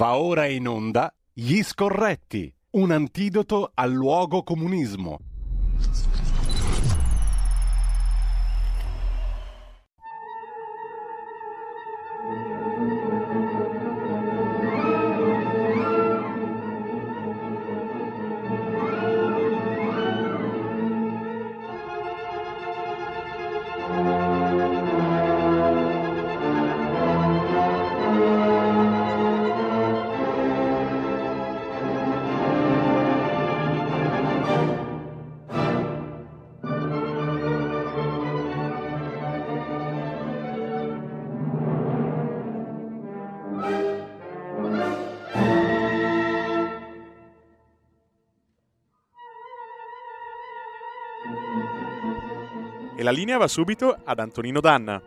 Va ora in onda Gli Scorretti, un antidoto al luogo comunismo. La linea va subito ad Antonino D'Anna.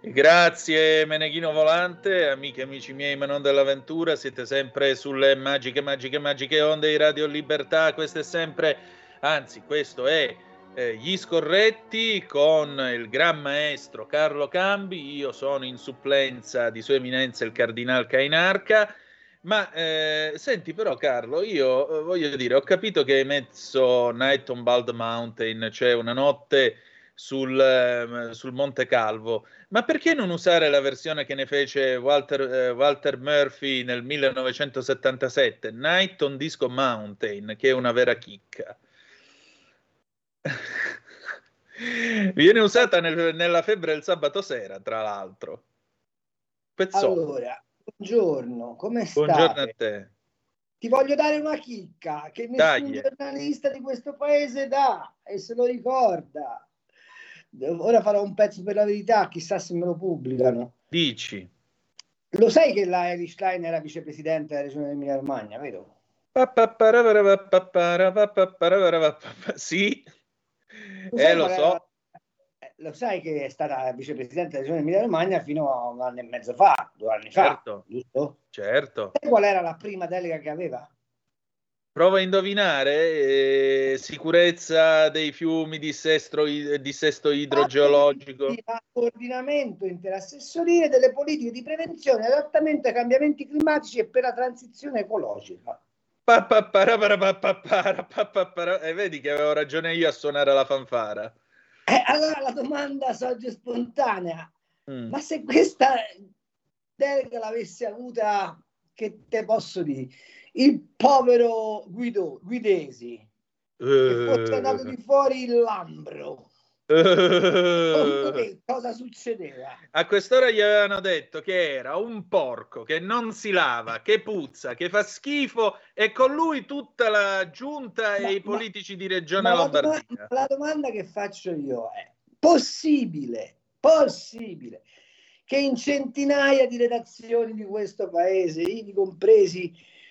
Grazie Meneghino Volante, amiche e amici miei, ma non dell'avventura, siete sempre sulle magiche onde di Radio Libertà. Questo è Gli Scorretti con il gran maestro Carlo Cambi. Io sono in supplenza di Sua Eminenza il Cardinale Cainarca. Ma senti però Carlo, io voglio dire, ho capito che hai messo Night on Bald Mountain, cioè una notte sul Monte Calvo, ma perché non usare la versione che ne fece Walter Murphy nel 1977, Night on Disco Mountain, che è una vera chicca? Viene usata nella Febbre del sabato sera, tra l'altro. Pezzone. Allora... Buongiorno, come stai? Buongiorno a te. Ti voglio dare una chicca che nessun giornalista di questo paese dà e se lo ricorda. Ora farò un pezzo per la verità, chissà se me lo pubblicano. Dici. Lo sai che la Einstein era vicepresidente della regione Emilia-Romagna, vero? Sì, lo so. Lo sai che è stata vicepresidente della regione Emilia-Romagna fino a 1 anno e mezzo fa, 2 anni certo, fa, giusto? Certo. E qual era la prima delega che aveva? Prova a indovinare, sicurezza dei fiumi, dissesto idrogeologico. Coordinamento interassessorile delle politiche di prevenzione, adattamento ai cambiamenti climatici e per la transizione ecologica. E vedi che avevo ragione io a suonare la fanfara. Allora la domanda sorge spontanea, ma se questa delega l'avessi avuta, che te posso dire, il povero Guido Guidesi, che fosse andato di fuori il Lambro, cosa succedeva? A quest'ora gli avevano detto che era un porco, che non si lava, che puzza, che fa schifo, e con lui tutta la giunta e i politici di regione Lombardia. La domanda che faccio io è: possibile che in centinaia di redazioni di questo paese, ivi compresi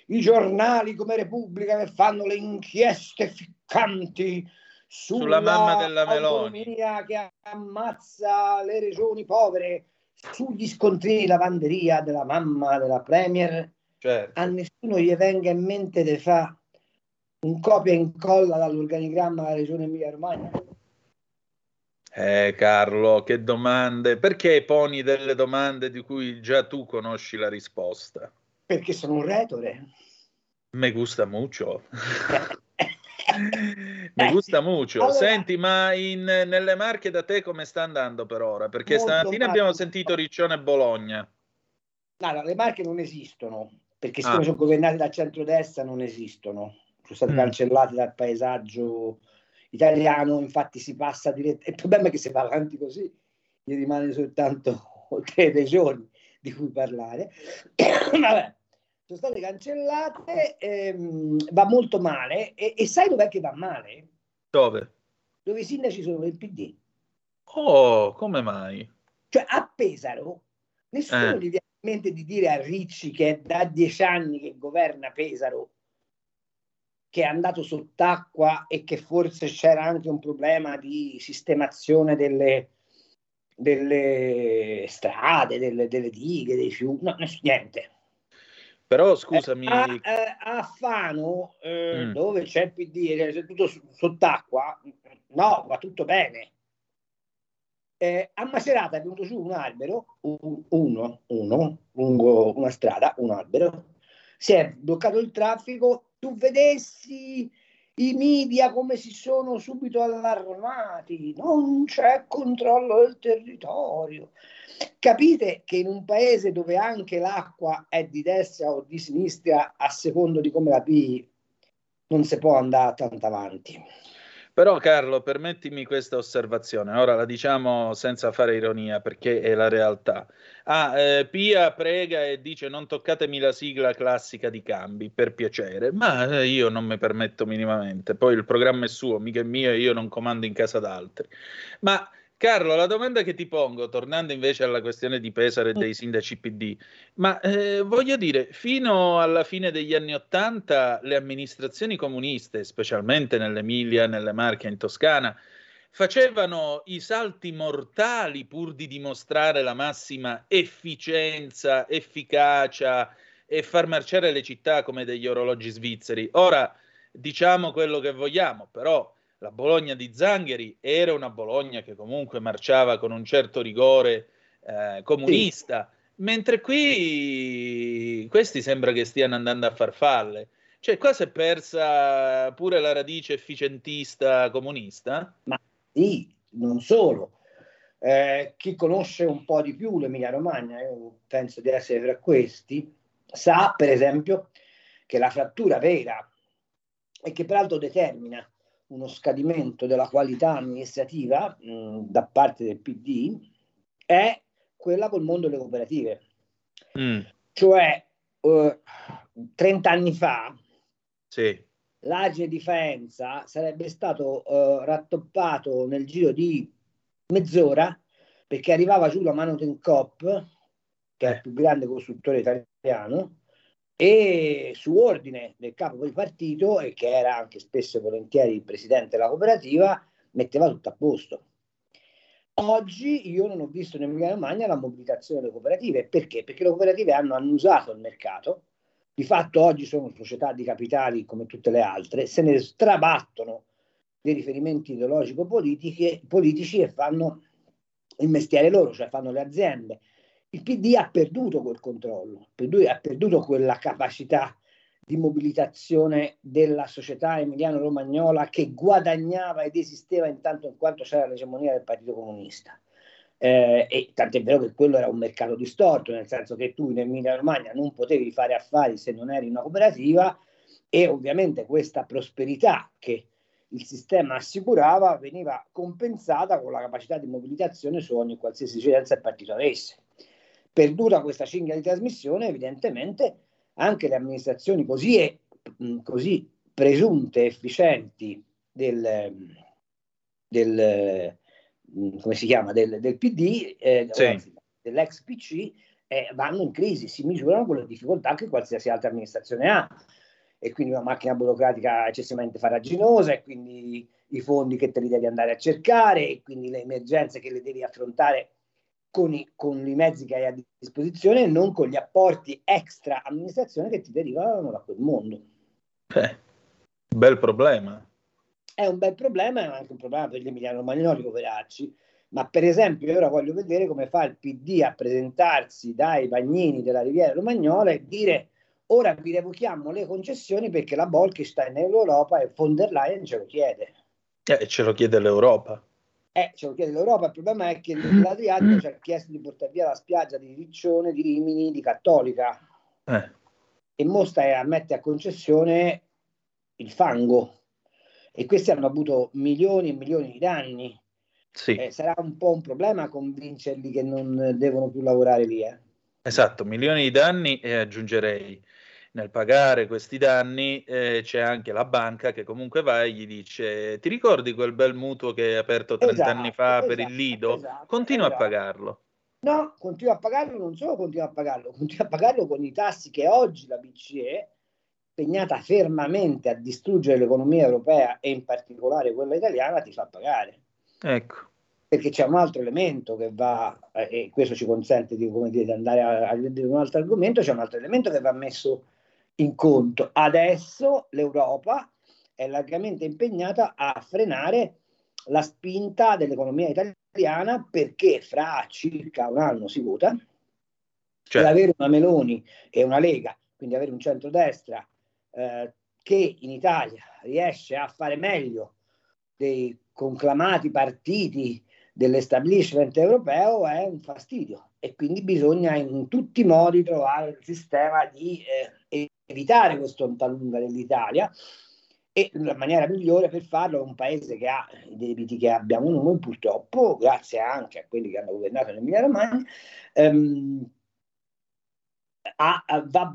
i giornali come Repubblica, che fanno le inchieste ficcanti sulla mamma della Meloni che ammazza le regioni povere, sugli scontrini di lavanderia della mamma della Premier, certo, a nessuno gli venga in mente di fare un copia e incolla dall'organigramma della regione Emilia-Romagna? Carlo, che domande! Perché poni delle domande di cui già tu conosci la risposta? Perché sono un retore. Me gusta mucho. Mi gusta mucho. Allora, senti, ma nelle Marche da te come sta andando per ora? Perché stamattina abbiamo sentito Riccione e Bologna. No, le Marche non esistono, perché siccome sono governate dal centrodestra non esistono, sono state cancellate dal paesaggio italiano, infatti si passa direttamente. Il problema è che se va avanti così gli rimane soltanto 3 regioni di cui parlare. Vabbè, sono state cancellate, va molto male, e sai dov'è che va male? Dove i sindaci sono del PD. Oh, come mai? Cioè a Pesaro nessuno gli viene in mente di dire a Ricci, che è da 10 anni che governa Pesaro, che è andato sott'acqua e che forse c'era anche un problema di sistemazione delle strade, delle dighe, dei fiumi, no, niente. Però scusami, a Fano, dove c'è il PD, c'è tutto sott'acqua, no, va tutto bene. a Macerata è venuto su un albero, uno lungo una strada, un albero, si è bloccato il traffico, tu vedessi i media come si sono subito allarmati, non c'è controllo del territorio. Capite che in un paese dove anche l'acqua è di destra o di sinistra a secondo di come la pigli non si può andare tanto avanti. Però Carlo, permettimi questa osservazione, ora la diciamo senza fare ironia perché è la realtà. Pia prega e dice non toccatemi la sigla classica di Cambi, per piacere, ma io non mi permetto minimamente, poi il programma è suo, mica è mio e io non comando in casa d'altri. Ma Carlo, la domanda che ti pongo, tornando invece alla questione di Pesaro e dei sindaci PD, ma voglio dire, fino alla fine degli anni '80 le amministrazioni comuniste, specialmente nell'Emilia, nelle Marche, in Toscana, facevano i salti mortali pur di dimostrare la massima efficienza, efficacia e far marciare le città come degli orologi svizzeri. Ora diciamo quello che vogliamo, però la Bologna di Zangheri era una Bologna che comunque marciava con un certo rigore comunista, sì, mentre qui questi sembra che stiano andando a farfalle. Cioè qua si è persa pure la radice efficientista comunista? Ma sì, non solo. Chi conosce un po' di più l'Emilia-Romagna, io penso di essere fra questi, sa per esempio che la frattura vera e che peraltro determina uno scadimento della qualità amministrativa da parte del PD è quella col mondo delle cooperative. Cioè 30 anni fa sì, l'AGE di Faenza sarebbe stato rattoppato nel giro di mezz'ora perché arrivava giù la Manutencoop, che è il più grande costruttore italiano, e su ordine del capo del partito, e che era anche spesso e volentieri il presidente della cooperativa, metteva tutto a posto. Oggi io non ho visto in Emilia-Romagna la mobilitazione delle cooperative. Perché? Perché le cooperative hanno annusato il mercato, di fatto oggi sono società di capitali come tutte le altre, se ne strabattono dei riferimenti ideologico-politici e fanno il mestiere loro, cioè fanno le aziende. Il PD ha perduto quel controllo, ha perduto quella capacità di mobilitazione della società emiliano-romagnola che guadagnava ed esisteva intanto in quanto c'era l'egemonia del Partito Comunista. E tant'è vero che quello era un mercato distorto, nel senso che tu in Emilia-Romagna non potevi fare affari se non eri una cooperativa, e ovviamente questa prosperità che il sistema assicurava veniva compensata con la capacità di mobilitazione su ogni qualsiasi esigenza il partito avesse. Perduta questa cinghia di trasmissione, evidentemente anche le amministrazioni così presunte efficienti del PD, sì, dell'ex PC, vanno in crisi, si misurano con le difficoltà che qualsiasi altra amministrazione ha, e quindi una macchina burocratica eccessivamente farraginosa, e quindi i fondi che te li devi andare a cercare, e quindi le emergenze che le devi affrontare con i mezzi che hai a disposizione e non con gli apporti extra amministrazione che ti derivano da quel mondo. Bel problema. È un bel problema, è anche un problema per gli Emiliano-Romagna, poveracci. Ma per esempio ora voglio vedere come fa il PD a presentarsi dai bagnini della Riviera Romagnola e dire ora vi revochiamo le concessioni perché la Bolkestein è in Europa e von der Leyen ce lo chiede. Ce lo chiede l'Europa. Ce lo chiede l'Europa, il problema è che l'Adriatico ci ha chiesto di portare via la spiaggia di Riccione, di Rimini, di Cattolica, e Mostra mette a concessione il fango, e questi hanno avuto milioni e milioni di danni. Sì. Sarà un po' un problema convincerli che non devono più lavorare lì. Esatto, milioni di danni, e aggiungerei nel pagare questi danni c'è anche la banca che comunque va e gli dice ti ricordi quel bel mutuo che hai aperto 30 anni fa per il Lido? Continua a pagarlo. No, continua a pagarlo, non solo continua a pagarlo con i tassi che oggi la BCE, impegnata fermamente a distruggere l'economia europea e in particolare quella italiana, ti fa pagare. Ecco. Perché c'è un altro elemento che va, e questo ci consente di andare a vedere un altro argomento, c'è un altro elemento che va messo in conto. Adesso l'Europa è largamente impegnata a frenare la spinta dell'economia italiana, perché fra circa un anno si vota, cioè per avere una Meloni e una Lega, quindi avere un centrodestra che in Italia riesce a fare meglio dei conclamati partiti dell'establishment europeo, è un fastidio, e quindi bisogna in tutti i modi trovare il sistema di evitare questa onta lunga dell'Italia, e la maniera migliore per farlo è un paese che ha i debiti che abbiamo noi, purtroppo, grazie anche a quelli che hanno governato in Emilia-Romagna, va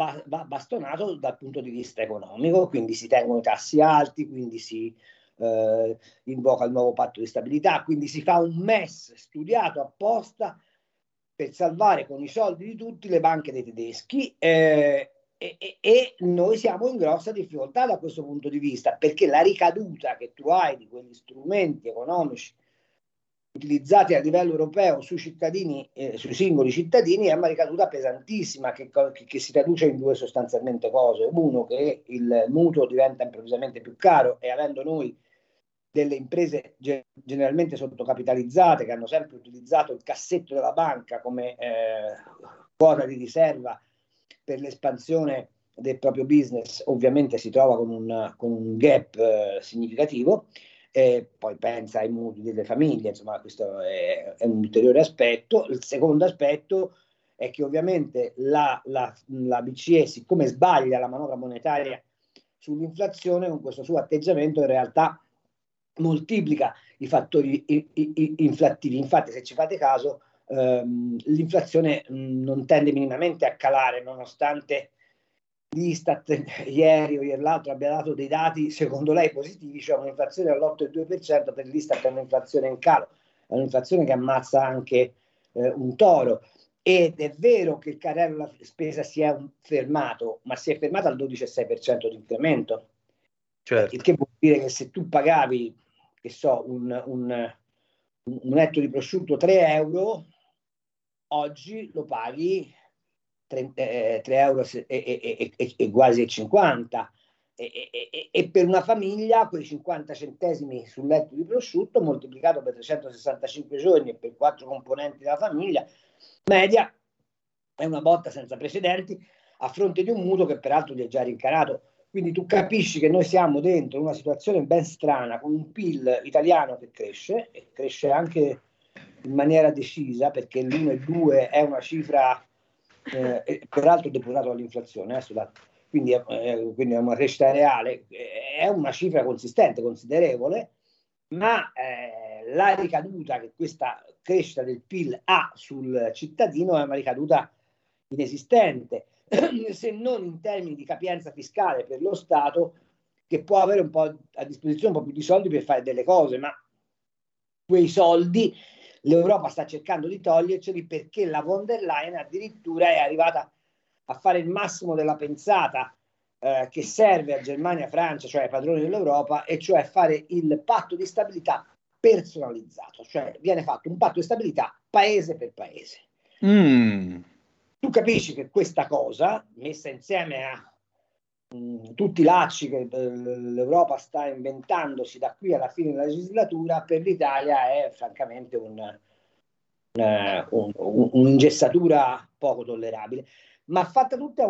bastonato dal punto di vista economico, quindi si tengono i tassi alti, quindi si invoca il nuovo patto di stabilità, quindi si fa un MES studiato apposta per salvare con i soldi di tutti le banche dei tedeschi, e noi siamo in grossa difficoltà da questo punto di vista, perché la ricaduta che tu hai di quegli strumenti economici utilizzati a livello europeo sui cittadini, sui singoli cittadini, è una ricaduta pesantissima che si traduce in due sostanzialmente cose: uno, che il mutuo diventa improvvisamente più caro, e avendo noi delle imprese generalmente sottocapitalizzate che hanno sempre utilizzato il cassetto della banca come quota di riserva per l'espansione del proprio business, ovviamente si trova con un gap significativo. E poi pensa ai mutui delle famiglie, insomma questo è un ulteriore aspetto. Il secondo aspetto è che ovviamente la BCE, siccome sbaglia la manovra monetaria sull'inflazione, con questo suo atteggiamento in realtà moltiplica i fattori inflattivi. Infatti, se ci fate caso, l'inflazione non tende minimamente a calare, nonostante l'Istat ieri o ieri l'altro abbia dato dei dati secondo lei positivi, cioè un'inflazione all'8,2%. Per l'Istat è un'inflazione in calo, è un'inflazione che ammazza anche un toro, ed è vero che il carrello della spesa si è fermato, ma si è fermato al 12,6% di incremento, certo. Il che vuol dire che se tu pagavi, che so, un etto di prosciutto 3 euro, oggi lo paghi 3 euro e quasi 50, e per una famiglia quei 50 centesimi sul letto di prosciutto moltiplicato per 365 giorni e per 4 componenti della famiglia media è una botta senza precedenti, a fronte di un mutuo che peraltro gli è già rincarato. Quindi tu capisci che noi siamo dentro una situazione ben strana, con un PIL italiano che cresce, e cresce anche in maniera decisa, perché l'1,2 è una cifra peraltro deputato all'inflazione, quindi è una crescita reale, è una cifra consistente, considerevole, ma la ricaduta che questa crescita del PIL ha sul cittadino è una ricaduta inesistente, se non in termini di capienza fiscale per lo Stato, che può avere un po' a disposizione un po' più di soldi per fare delle cose, ma quei soldi l'Europa sta cercando di toglierceli, perché la von der Leyen addirittura è arrivata a fare il massimo della pensata che serve a Germania e Francia, cioè ai padroni dell'Europa, e cioè fare il patto di stabilità personalizzato, cioè viene fatto un patto di stabilità paese per paese. Tu capisci che questa cosa, messa insieme a tutti i lacci che l'Europa sta inventandosi da qui alla fine della legislatura, per l'Italia è francamente un'ingessatura poco tollerabile, ma fatta tutta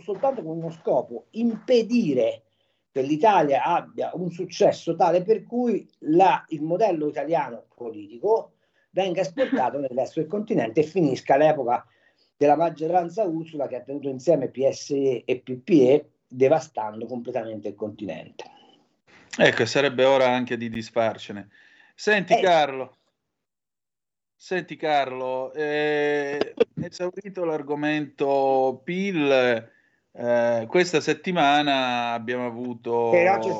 soltanto con uno scopo: impedire che l'Italia abbia un successo tale per cui il modello italiano politico venga esportato nel resto del continente e finisca l'epoca della maggioranza Ursula, che ha tenuto insieme PSE e PPE, devastando completamente il continente. Ecco, sarebbe ora anche di disfarcene. Senti Carlo, esaurito l'argomento PIL, questa settimana abbiamo avuto... Però c'è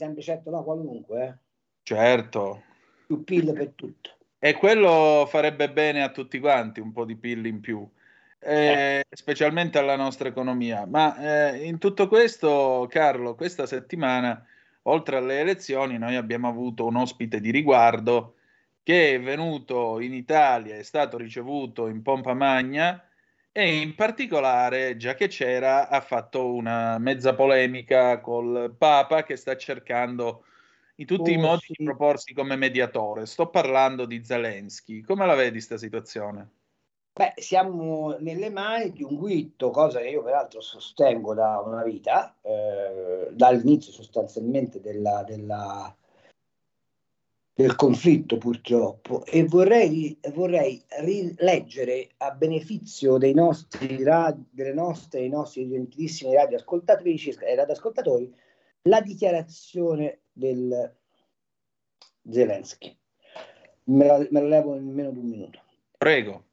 sempre certo no qualunque. Certo. Più PIL per tutto. E quello farebbe bene a tutti quanti, un po' di PIL in più, specialmente alla nostra economia. Ma in tutto questo, Carlo, questa settimana, oltre alle elezioni, noi abbiamo avuto un ospite di riguardo che è venuto in Italia, è stato ricevuto in pompa magna, e in particolare, già che c'era, ha fatto una mezza polemica col Papa, che sta cercando di tutti i modi di proporsi come mediatore. Sto parlando di Zelensky. Come la vedi sta situazione? Beh, siamo nelle mani di un guitto, cosa che io peraltro sostengo da una vita, dall'inizio sostanzialmente del conflitto, purtroppo, e vorrei rileggere a beneficio dei nostri dei nostri gentilissimi radioascoltatrici e radioascoltatori la dichiarazione del Zelensky. Me la levo in meno di un minuto. Prego.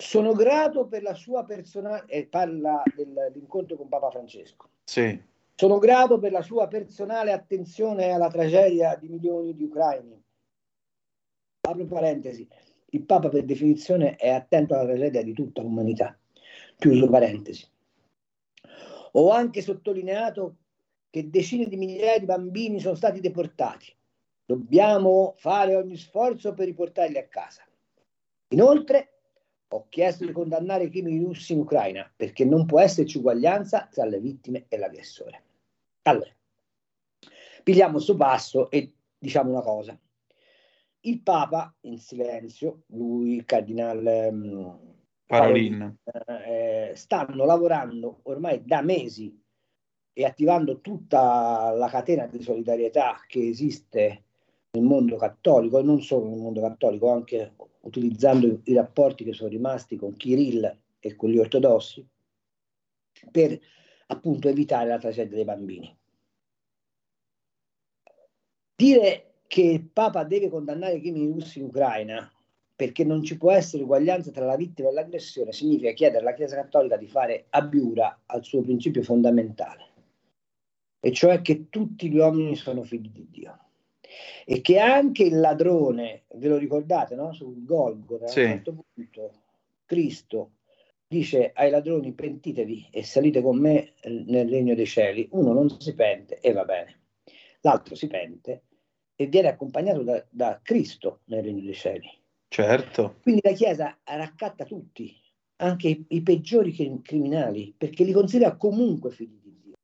Sono grato per la sua personale... parla dell'incontro con Papa Francesco. Sì. Sono grato per la sua personale attenzione alla tragedia di milioni di ucraini. Apro parentesi. Il Papa per definizione è attento alla tragedia di tutta l'umanità. Chiuso parentesi. Ho anche sottolineato che decine di migliaia di bambini sono stati deportati. Dobbiamo fare ogni sforzo per riportarli a casa. Inoltre... ho chiesto di condannare i crimini russi in Ucraina, perché non può esserci uguaglianza tra le vittime e l'aggressore. Allora, pigliamo questo passo e diciamo una cosa. Il Papa, in silenzio, lui, il Cardinale Parolin, stanno lavorando ormai da mesi e attivando tutta la catena di solidarietà che esiste nel mondo cattolico, e non solo nel mondo cattolico, anche utilizzando i rapporti che sono rimasti con Kirill e con gli ortodossi, per appunto evitare la tragedia dei bambini. Dire che il Papa deve condannare i crimini russi in Ucraina perché non ci può essere uguaglianza tra la vittima e l'aggressione significa chiedere alla Chiesa Cattolica di fare abiura al suo principio fondamentale, e cioè che tutti gli uomini sono figli di Dio. E che anche il ladrone, ve lo ricordate, no? Sul Golgotha, sì. A un certo punto Cristo dice ai ladroni: pentitevi e salite con me nel regno dei cieli. Uno non si pente e va bene, l'altro si pente e viene accompagnato da Cristo nel regno dei cieli. Certo. Quindi la Chiesa raccatta tutti, anche i peggiori criminali, perché li considera comunque figli di Dio.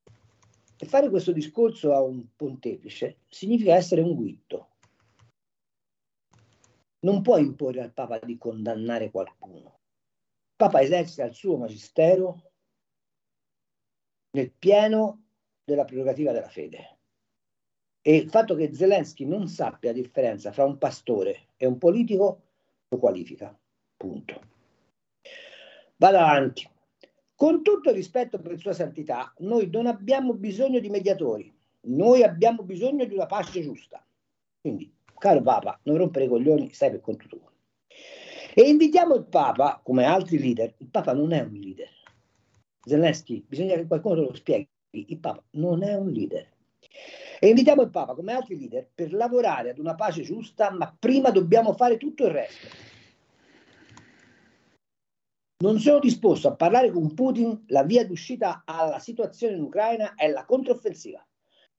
E fare questo discorso a un pontefice significa essere un guitto. Non può imporre al Papa di condannare qualcuno. Il Papa esercita il suo magistero nel pieno della prerogativa della fede. E il fatto che Zelensky non sappia la differenza fra un pastore e un politico lo qualifica. Punto. Vado avanti. Con tutto il rispetto per Sua Santità, noi non abbiamo bisogno di mediatori, noi abbiamo bisogno di una pace giusta. Quindi, caro Papa, non rompere i coglioni, stai per conto tuo. E invitiamo il Papa, come altri leader, il Papa non è un leader. Zelensky, bisogna che qualcuno te lo spieghi, il Papa non è un leader. E invitiamo il Papa, come altri leader, per lavorare ad una pace giusta, ma prima dobbiamo fare tutto il resto. Non sono disposto a parlare con Putin, la via d'uscita alla situazione in Ucraina è la controffensiva.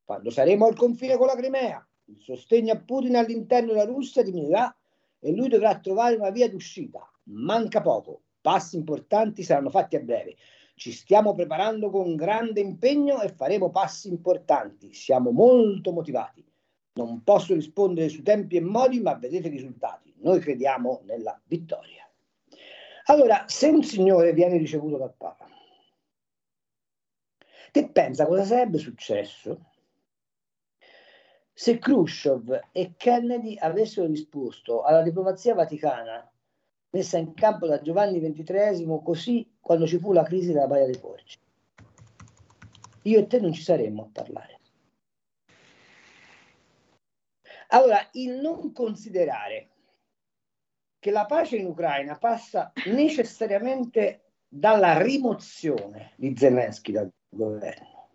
Quando saremo al confine con la Crimea, il sostegno a Putin all'interno della Russia diminuirà e lui dovrà trovare una via d'uscita. Manca poco, passi importanti saranno fatti a breve. Ci stiamo preparando con grande impegno e faremo passi importanti. Siamo molto motivati. Non posso rispondere su tempi e modi, ma vedete i risultati. Noi crediamo nella vittoria. Allora, se un signore viene ricevuto dal Papa, te pensa cosa sarebbe successo se Khrushchev e Kennedy avessero risposto alla diplomazia vaticana messa in campo da Giovanni XXIII così quando ci fu la crisi della Baia dei Porci? Io e te non ci saremmo a parlare. Allora, il non considerare che la pace in Ucraina passa necessariamente dalla rimozione di Zelensky dal governo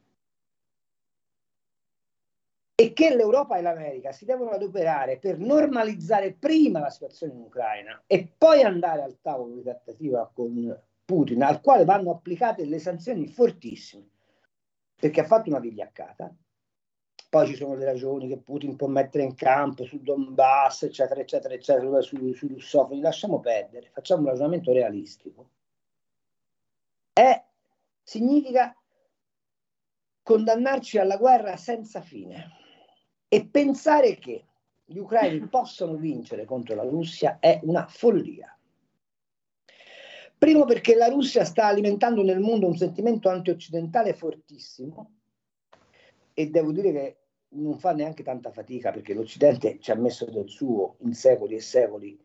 e che l'Europa e l'America si devono adoperare per normalizzare prima la situazione in Ucraina e poi andare al tavolo di trattativa con Putin, al quale vanno applicate le sanzioni fortissime, perché ha fatto una vigliaccata. Poi ci sono le ragioni che Putin può mettere in campo su Donbass, eccetera, eccetera, eccetera, sui russofoni. Lasciamo perdere, facciamo un ragionamento realistico. Significa condannarci alla guerra senza fine. E pensare che gli ucraini possano vincere contro la Russia è una follia. Primo, perché la Russia sta alimentando nel mondo un sentimento antioccidentale fortissimo, e devo dire che non fa neanche tanta fatica, perché l'Occidente ci ha messo del suo in secoli e secoli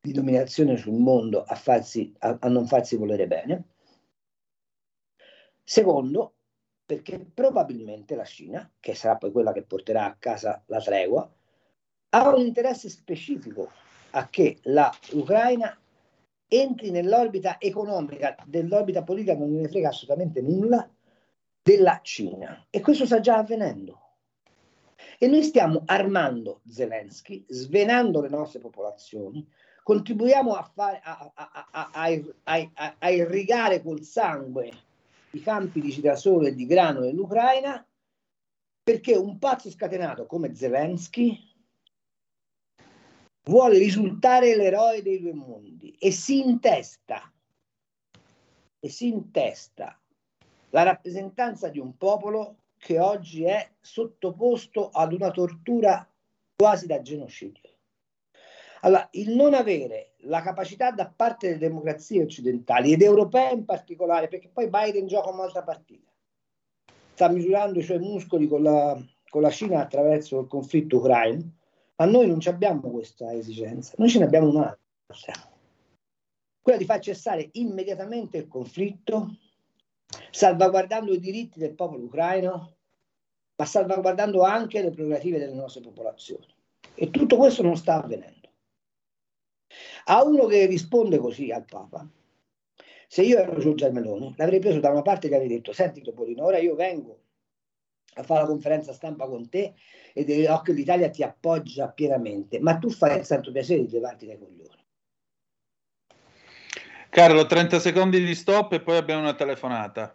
di dominazione sul mondo a non farsi volere bene. Secondo, perché probabilmente la Cina, che sarà poi quella che porterà a casa la tregua, ha un interesse specifico a che l'Ucraina entri nell'orbita economica, dell'orbita politica non ne frega assolutamente nulla, della Cina. E questo sta già avvenendo. E noi stiamo armando Zelensky, svenando le nostre popolazioni, contribuiamo a irrigare col sangue i campi di girasole e di grano dell'Ucraina, perché un pazzo scatenato come Zelensky vuole risultare l'eroe dei due mondi e si intesta la rappresentanza di un popolo che oggi è sottoposto ad una tortura quasi da genocidio. Allora, il non avere la capacità da parte delle democrazie occidentali ed europee in particolare, perché poi Biden gioca un'altra partita, sta misurando i suoi muscoli con la Cina attraverso il conflitto ucraino, ma noi non abbiamo questa esigenza, noi ce ne abbiamo un'altra, quella di far cessare immediatamente il conflitto, salvaguardando i diritti del popolo ucraino, ma salvaguardando anche le prerogative delle nostre popolazioni. E tutto questo non sta avvenendo. A uno che risponde così al Papa, se io ero Giorgia Meloni, l'avrei preso da una parte e gli avrei detto: senti Topolino, ora io vengo a fare la conferenza stampa con te e l'Italia ti appoggia pienamente, ma tu fai il santo piacere di levarti dai coglioni. Carlo, 30 secondi di stop e poi abbiamo una telefonata.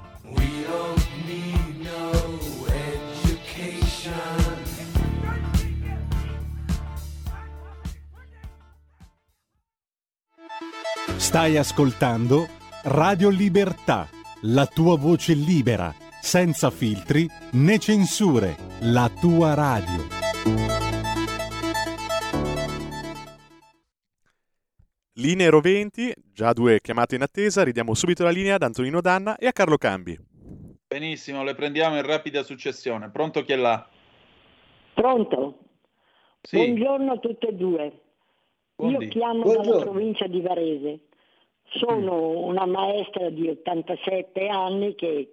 Stai ascoltando Radio Libertà, la tua voce libera, senza filtri né censure, la tua radio. Linee roventi, già due chiamate in attesa, ridiamo subito la linea ad Antonino D'Anna e a Carlo Cambi. Benissimo, le prendiamo in rapida successione. Pronto chi è là? Pronto? Sì. Buongiorno a tutte e due. Io chiamo dalla provincia di Varese. Sono una maestra di 87 anni che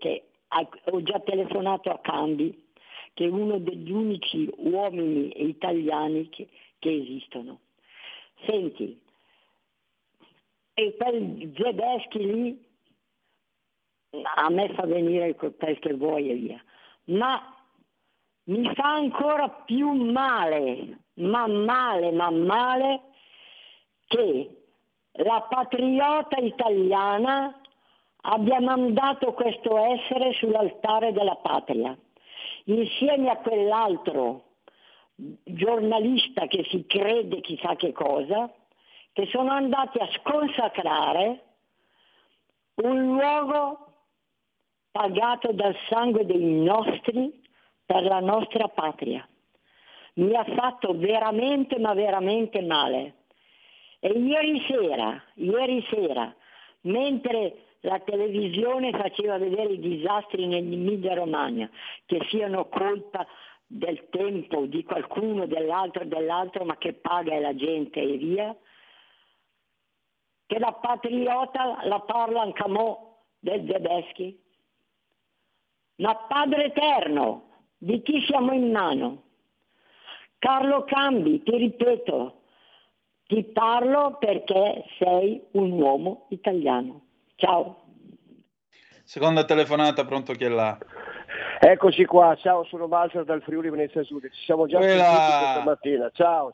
ho già telefonato a Cambi, che è uno degli unici uomini italiani che esistono. Senti, e quel Zelensky lì a me fa venire quel che vuoi e via, ma mi fa ancora più male, ma male che la patriota italiana abbia mandato questo essere sull'altare della patria, insieme a quell'altro giornalista che si crede chissà che cosa, che sono andati a sconsacrare un luogo pagato dal sangue dei nostri per la nostra patria. Mi ha fatto veramente, ma veramente male. E ieri sera, mentre la televisione faceva vedere i disastri nell'Emilia-Romagna, che siano colpa del tempo di qualcuno, dell'altro, ma che paga è la gente e via, che la patriota la parla anche a mo' del Zelensky. Ma Padre Eterno, di chi siamo in mano? Carlo Cambi, ti ripeto, ti parlo perché sei un uomo italiano. Ciao. Seconda telefonata, pronto chi è là? Eccoci qua, ciao, sono Walter dal Friuli Venezia Giulia. Ci siamo già sentiti questa mattina. Ciao.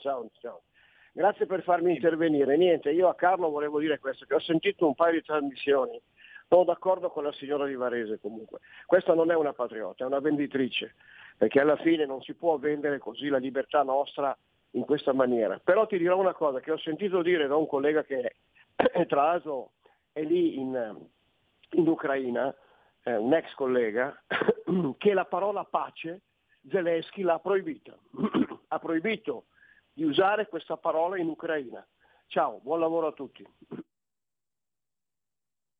Grazie per farmi intervenire. Niente, io a Carlo volevo dire questo, che ho sentito un paio di trasmissioni. Sono d'accordo con la signora di Varese comunque. Questa non è una patriota, è una venditrice, perché alla fine non si può vendere così la libertà nostra in questa maniera. Però ti dirò una cosa che ho sentito dire da un collega che tra l'altro è lì in Ucraina, un ex collega, che la parola pace Zelensky l'ha proibita. Ha proibito di usare questa parola in Ucraina. Ciao, buon lavoro a tutti.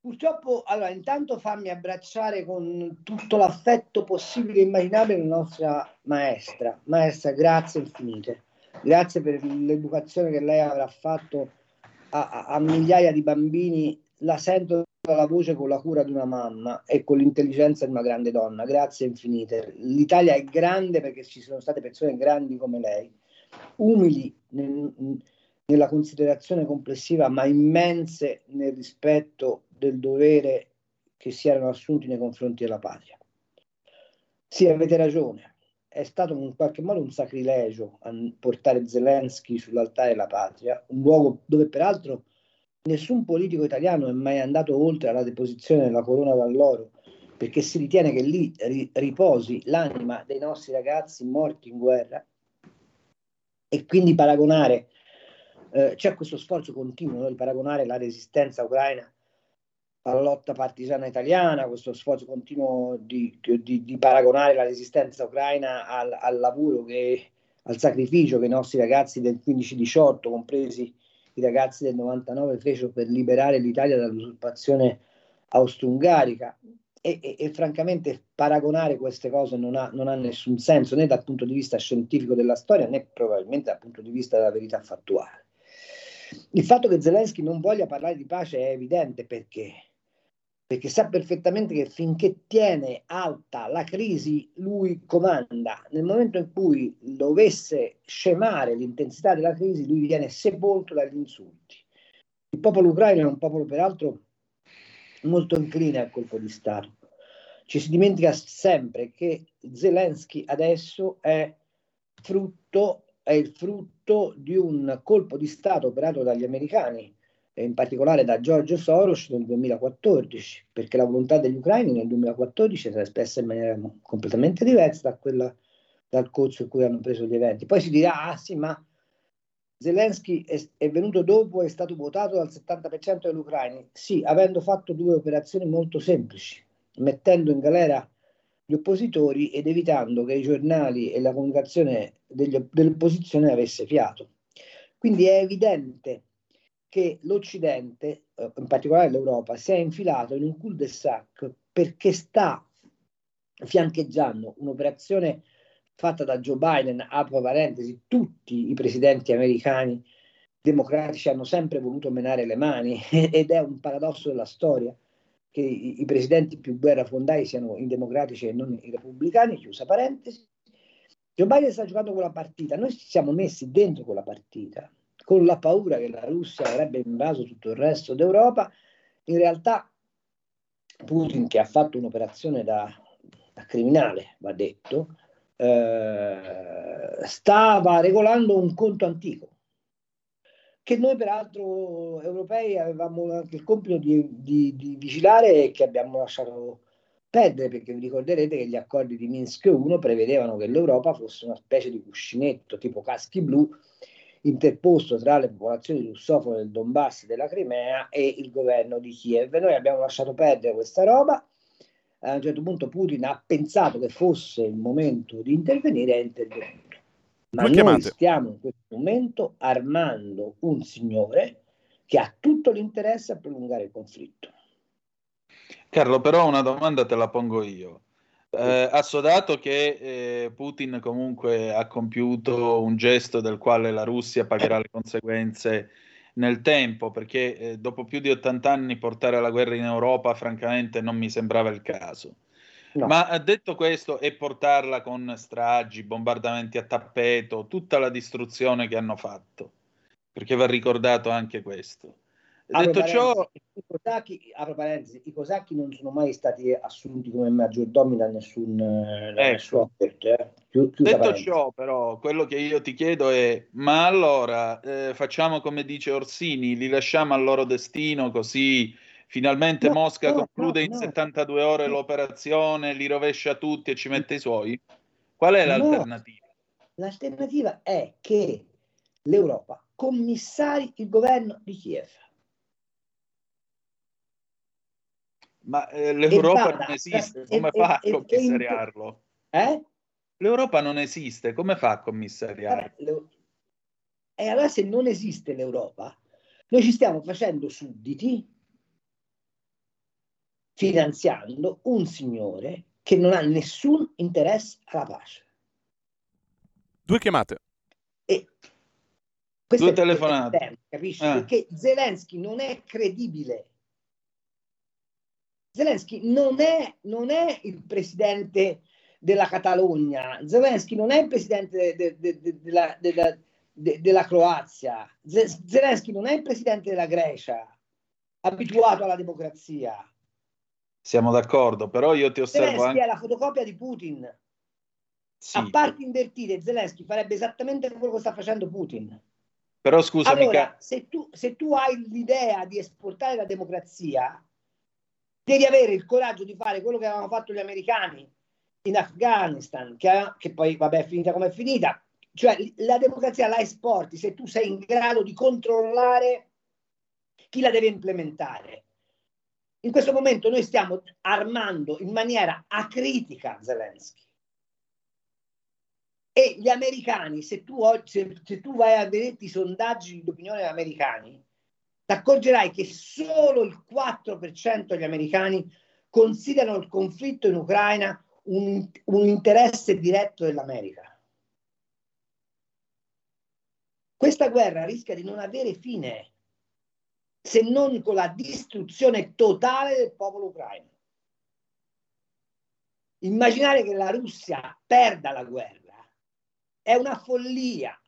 Purtroppo, allora, intanto fammi abbracciare con tutto l'affetto possibile e immaginabile la nostra maestra. Maestra, grazie infinite. Grazie per l'educazione che lei avrà fatto a migliaia di bambini. La sento dalla voce con la cura di una mamma e con l'intelligenza di una grande donna. Grazie infinite. L'Italia è grande perché ci sono state persone grandi come lei, umili nella considerazione complessiva, ma immense nel rispetto del dovere che si erano assunti nei confronti della patria. Sì, avete ragione, è stato in qualche modo un sacrilegio portare Zelensky sull'altare della patria, un luogo dove peraltro nessun politico italiano è mai andato oltre alla deposizione della corona d'alloro, perché si ritiene che lì riposi l'anima dei nostri ragazzi morti in guerra, e quindi paragonare, c'è questo sforzo continuo, no, di paragonare la resistenza ucraina alla lotta partigiana italiana, questo sforzo continuo di paragonare la resistenza ucraina al lavoro, al sacrificio che i nostri ragazzi del 15-18, compresi i ragazzi del 99, fecero per liberare l'Italia dall'usurpazione austro-ungarica, e francamente paragonare queste cose non ha nessun senso, né dal punto di vista scientifico della storia, né probabilmente dal punto di vista della verità fattuale. Il fatto che Zelensky non voglia parlare di pace è evidente perché sa perfettamente che finché tiene alta la crisi lui comanda. Nel momento in cui dovesse scemare l'intensità della crisi, lui viene sepolto dagli insulti. Il popolo ucraino è un popolo peraltro molto incline al colpo di Stato. Ci si dimentica sempre che Zelensky adesso è il frutto di un colpo di Stato operato dagli americani, e in particolare da George Soros nel 2014, perché la volontà degli ucraini nel 2014 si è espressa in maniera completamente diversa da quella dal corso in cui hanno preso gli eventi. Poi si dirà, ah sì, ma Zelensky è venuto dopo, è stato votato dal 70% degli ucraini. Sì, avendo fatto due operazioni molto semplici, mettendo in galera gli oppositori ed evitando che i giornali e la comunicazione dell'opposizione avesse fiato. Quindi è evidente che l'Occidente, in particolare l'Europa, si è infilato in un cul-de-sac perché sta fiancheggiando un'operazione fatta da Joe Biden, apro parentesi, tutti i presidenti americani democratici hanno sempre voluto menare le mani, ed è un paradosso della storia che i presidenti più guerrafondai siano i democratici e non i repubblicani, chiusa parentesi. Joe Biden sta giocando quella partita, noi ci siamo messi dentro quella partita con la paura che la Russia avrebbe invaso tutto il resto d'Europa. In realtà Putin, che ha fatto un'operazione da criminale, va detto, stava regolando un conto antico che noi peraltro europei avevamo anche il compito di vigilare e che abbiamo lasciato perdere, perché vi ricorderete che gli accordi di Minsk 1 prevedevano che l'Europa fosse una specie di cuscinetto tipo caschi blu interposto tra le popolazioni russofone del Donbass e della Crimea e il governo di Kiev. Noi abbiamo lasciato perdere questa roba. A un certo punto Putin ha pensato che fosse il momento di intervenire e ha intervenuto. Ma noi stiamo in questo momento armando un signore che ha tutto l'interesse a prolungare il conflitto. Carlo, però una domanda te la pongo io. Assodato che Putin comunque ha compiuto un gesto del quale la Russia pagherà le conseguenze nel tempo, perché dopo più di 80 anni portare la guerra in Europa francamente non mi sembrava il caso, no. Ma detto questo, e portarla con stragi, bombardamenti a tappeto, tutta la distruzione che hanno fatto, perché va ricordato anche questo, Detto ciò, i cosacchi non sono mai stati assunti come maggiordomi da nessun expert. Detto ciò, però, quello che io ti chiedo è: ma allora facciamo come dice Orsini, li lasciamo al loro destino, così finalmente Mosca conclude in 72 ore l'operazione, li rovescia tutti e ci mette i suoi? Qual è l'alternativa? L'alternativa è che l'Europa commissari il governo di Kiev. Ma l'Europa non esiste, come fa a commissariarlo? L'Europa non esiste, come fa a commissariarlo? E allora, se non esiste l'Europa, noi ci stiamo facendo sudditi, finanziando un signore che non ha nessun interesse alla pace. Due chiamate. Due telefonate. Capisci? Perché Zelensky non è credibile. Zelensky non è il presidente della Catalogna, Zelensky non è il presidente della Croazia, Zelensky non è il presidente della Grecia, abituato alla democrazia. Siamo d'accordo, però io ti osservo Zelensky anche... è la fotocopia di Putin. Sì. A parti invertite, Zelensky farebbe esattamente quello che sta facendo Putin. Però scusami... Allora, se tu hai l'idea di esportare la democrazia... Devi avere il coraggio di fare quello che avevano fatto gli americani in Afghanistan, che poi vabbè è finita come è finita. Cioè la democrazia la esporti se tu sei in grado di controllare chi la deve implementare. In questo momento noi stiamo armando in maniera acritica Zelensky. E gli americani, se tu vai a vederti i sondaggi di opinione americani, ti accorgerai che solo il 4% degli americani considerano il conflitto in Ucraina un interesse diretto dell'America. Questa guerra rischia di non avere fine se non con la distruzione totale del popolo ucraino. Immaginare che la Russia perda la guerra è una follia.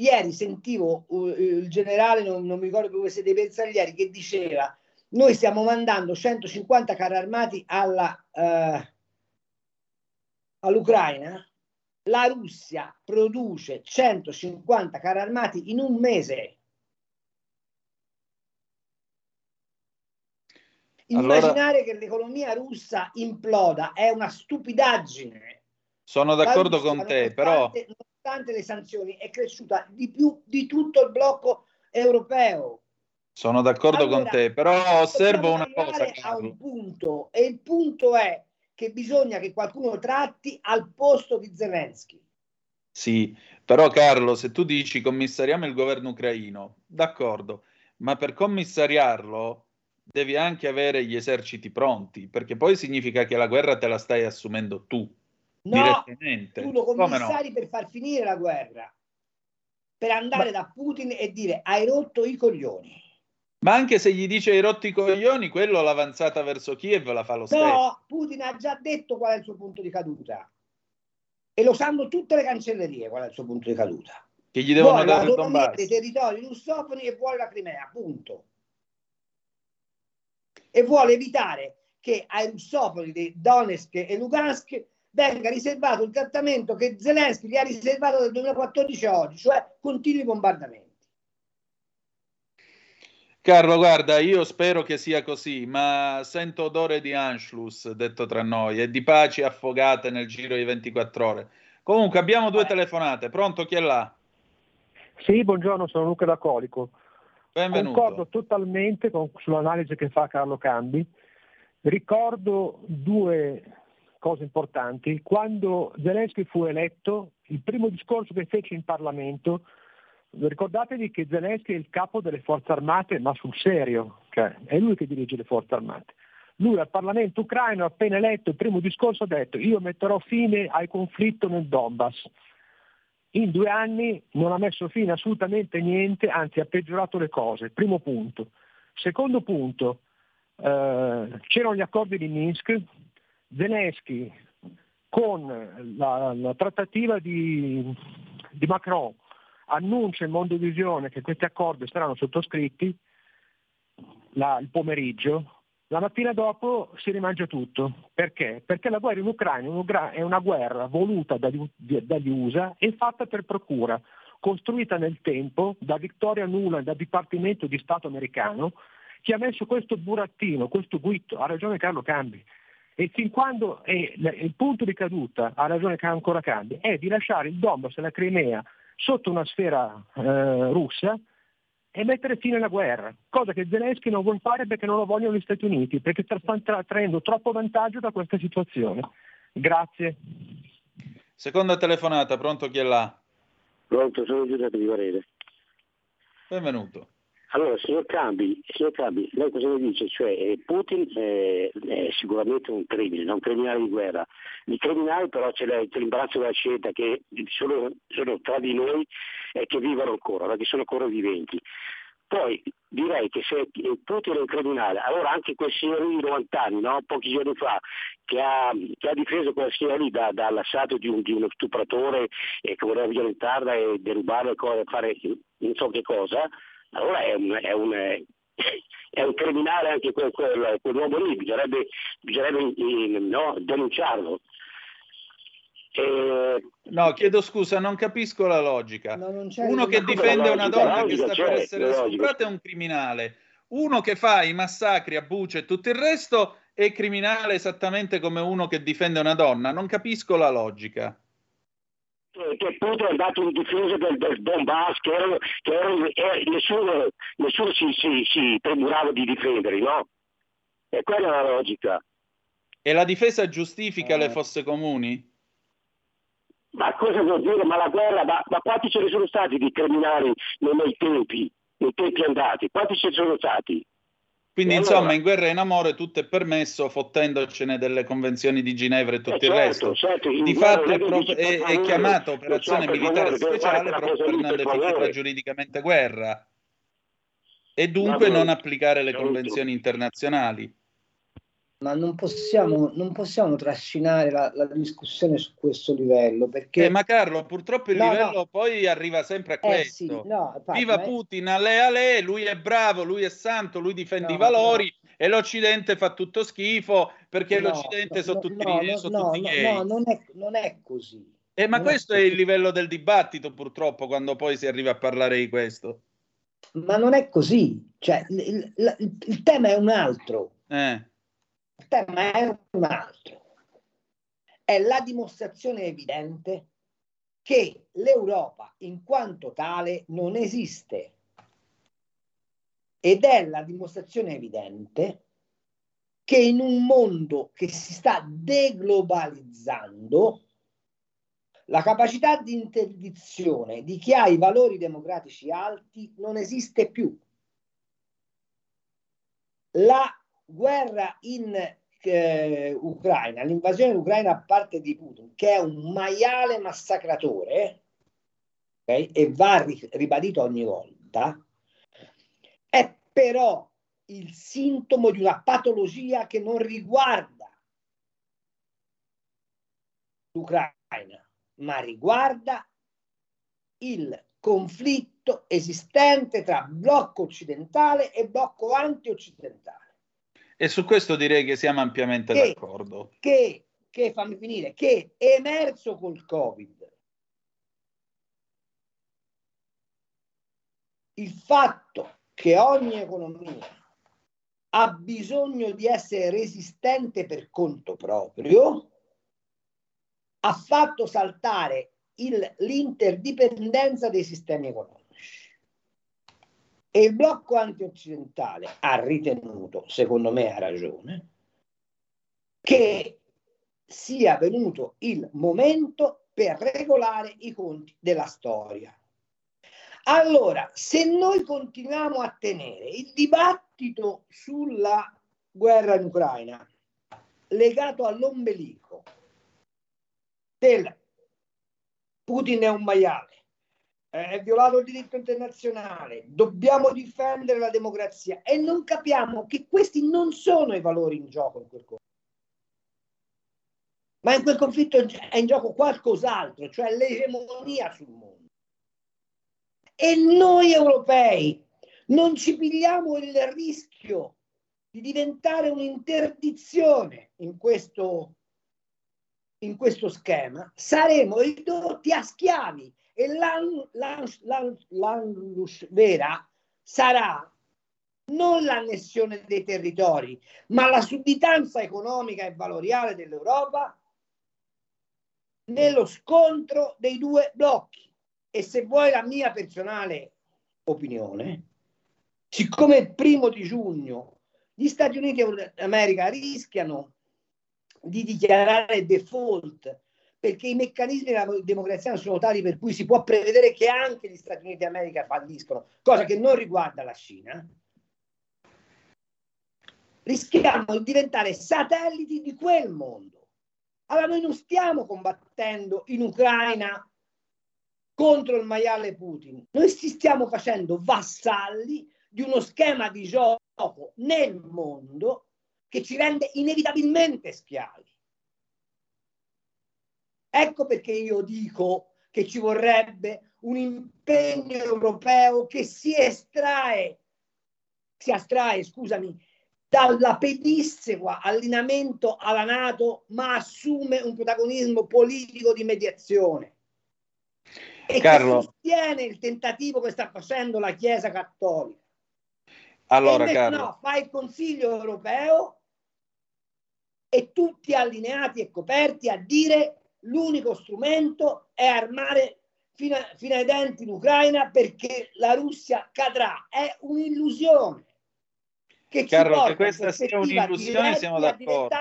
Ieri sentivo il generale, non mi ricordo più se dei Bersaglieri, che diceva: noi stiamo mandando 150 carri armati all'Ucraina, la Russia produce 150 carri armati in un mese. Immaginare che l'economia russa imploda è una stupidaggine. Sono d'accordo con te, però... le sanzioni è cresciuta di più di tutto il blocco europeo. Sono d'accordo con te, però osservo una cosa. A un punto, e il punto è che bisogna che qualcuno tratti al posto di Zelensky. Sì, però Carlo, se tu dici commissariamo il governo ucraino, d'accordo, ma per commissariarlo devi anche avere gli eserciti pronti, perché poi significa che la guerra te la stai assumendo tu. No, tu lo commissari per far finire la guerra, per andare da Putin e dire: hai rotto i coglioni. Ma anche se gli dice hai rotto i coglioni, quello l'avanzata verso Kiev la fa lo stesso. No, Putin ha già detto qual è il suo punto di caduta e lo sanno tutte le cancellerie qual è il suo punto di caduta. Che gli devono dare il Donbass, dei territori russofoni, e vuole la Crimea, punto. E vuole evitare che ai russofoni di Donetsk e Lugansk venga riservato il trattamento che Zelensky gli ha riservato dal 2014 a oggi, cioè continui bombardamenti. Carlo, guarda, io spero che sia così, ma sento odore di Anschluss, detto tra noi, e di paci affogate nel giro di 24 ore. Comunque abbiamo due telefonate. Pronto, chi è là? Sì, buongiorno, sono Luca da Colico. Benvenuto. Concordo totalmente sull'analisi che fa Carlo Cambi. Ricordo due cose importanti. Quando Zelensky fu eletto, il primo discorso che fece in Parlamento, ricordatevi che Zelensky è il capo delle forze armate, ma sul serio, cioè è lui che dirige le forze armate. Lui al Parlamento ucraino, appena eletto, il primo discorso ha detto: io metterò fine al conflitto nel Donbass. In 2 anni non ha messo fine assolutamente niente, anzi ha peggiorato le cose, primo punto. Secondo punto, c'erano gli accordi di Minsk. Zelensky, con la trattativa di Macron, annuncia in Mondovisione che questi accordi saranno sottoscritti. il pomeriggio, la mattina dopo si rimangia tutto. Perché? Perché la guerra in Ucraina è una guerra voluta dagli USA e fatta per procura, costruita nel tempo da Victoria Nuland, da Dipartimento di Stato americano, che ha messo questo burattino, questo guitto. Ha ragione Carlo Cambi. E fin quando è il punto di caduta, ha ragione ancora Cambi, è di lasciare il Donbass e la Crimea sotto una sfera russa e mettere fine alla guerra, cosa che Zelensky non vuol fare perché non lo vogliono gli Stati Uniti, perché stanno traendo troppo vantaggio da questa situazione. Grazie. Seconda telefonata, pronto chi è là? Pronto, sono Giuseppe di Varese. Benvenuto. Allora, signor Cambi, lei cosa mi dice? Cioè, Putin è sicuramente un crimine, un criminale di guerra. Di criminale però c'è l'imbarazzo della scelta, che sono tra di noi e che vivono ancora, perché sono ancora viventi. Poi direi che se Putin è un criminale, allora anche quel signore di 90 anni, no? Pochi giorni fa, che ha difeso quella signora lì dall'assalto di uno stupratore che voleva violentarla e derubarla e fare non so che cosa, allora è un criminale anche quell'uomo lì, bisognerebbe denunciarlo. No, chiedo scusa, non capisco la logica. No, uno che difende una donna che sta per essere stuprata è un criminale, uno che fa i massacri a Bucha e tutto il resto è criminale esattamente come uno che difende una donna. Non capisco la logica. Che Putin è andato in difesa del Donbass, nessuno si premurava di difendere, no? E quella è la logica. E la difesa giustifica le fosse comuni? Ma cosa vuol dire? Ma la guerra, ma quanti ce ne sono stati di criminali nei tempi andati? Quanti ce ne sono stati? Quindi allora, insomma, in guerra e in amore tutto è permesso, fottendocene delle convenzioni di Ginevra e tutto il resto. Certo, di fatto è chiamata operazione militare speciale proprio per non definirla giuridicamente guerra e dunque non applicare le convenzioni internazionali. Ma non possiamo trascinare la discussione su questo livello, perché ma Carlo, purtroppo il livello poi arriva sempre a questo. Sì, infatti, viva Putin, ale, lui è bravo, lui è santo, lui difende i valori e l'Occidente fa tutto schifo perché l'Occidente sono tutti gay. No, non è così. Ma questo è il livello del dibattito, purtroppo, quando poi si arriva a parlare di questo. Ma non è così, cioè il tema è un altro. Il tema è un altro. È la dimostrazione evidente che l'Europa in quanto tale non esiste, ed è la dimostrazione evidente che in un mondo che si sta deglobalizzando, la capacità di interdizione di chi ha i valori democratici alti non esiste più. La guerra in Ucraina, l'invasione dell'Ucraina a parte di Putin, che è un maiale massacratore, okay, e va ribadito ogni volta, è però il sintomo di una patologia che non riguarda l'Ucraina, ma riguarda il conflitto esistente tra blocco occidentale e blocco antioccidentale. E su questo direi che siamo ampiamente d'accordo. Fammi finire, che è emerso col Covid. Il fatto che ogni economia ha bisogno di essere resistente per conto proprio ha fatto saltare l'interdipendenza dei sistemi economici. E il blocco antioccidentale ha ritenuto, secondo me ha ragione, che sia venuto il momento per regolare i conti della storia. Allora, se noi continuiamo a tenere il dibattito sulla guerra in Ucraina legato all'ombelico del Putin è un maiale, è violato il diritto internazionale, dobbiamo difendere la democrazia, e non capiamo che questi non sono i valori in gioco in quel conflitto, ma in quel conflitto è in gioco qualcos'altro, cioè l'egemonia sul mondo. E noi europei Non ci pigliamo il rischio di diventare un'interdizione in questo schema, saremo ridotti a schiavi e l'anlus vera sarà non l'annessione dei territori, ma la sudditanza economica e valoriale dell'Europa nello scontro dei due blocchi. E se vuoi la mia personale opinione, siccome il 1° giugno gli Stati Uniti d'America rischiano di dichiarare default, perché i meccanismi della democrazia sono tali per cui si può prevedere che anche gli Stati Uniti d'America falliscono, cosa che non riguarda la Cina, rischiamo di diventare satelliti di quel mondo. Allora noi non stiamo combattendo in Ucraina contro il maiale Putin, noi ci stiamo facendo vassalli di uno schema di gioco nel mondo che ci rende inevitabilmente schiavi. Ecco perché io dico che ci vorrebbe un impegno europeo che si astrae, dalla pedissequa allineamento alla NATO, ma assume un protagonismo politico di mediazione e Carlo, che sostiene il tentativo che sta facendo la Chiesa Cattolica. Allora, Carlo, no, fa il Consiglio europeo e tutti allineati e coperti a dire l'unico strumento è armare fino ai denti l'Ucraina perché la Russia cadrà. È un'illusione che ci Carlo, porta che questa sia un'illusione siamo d'accordo.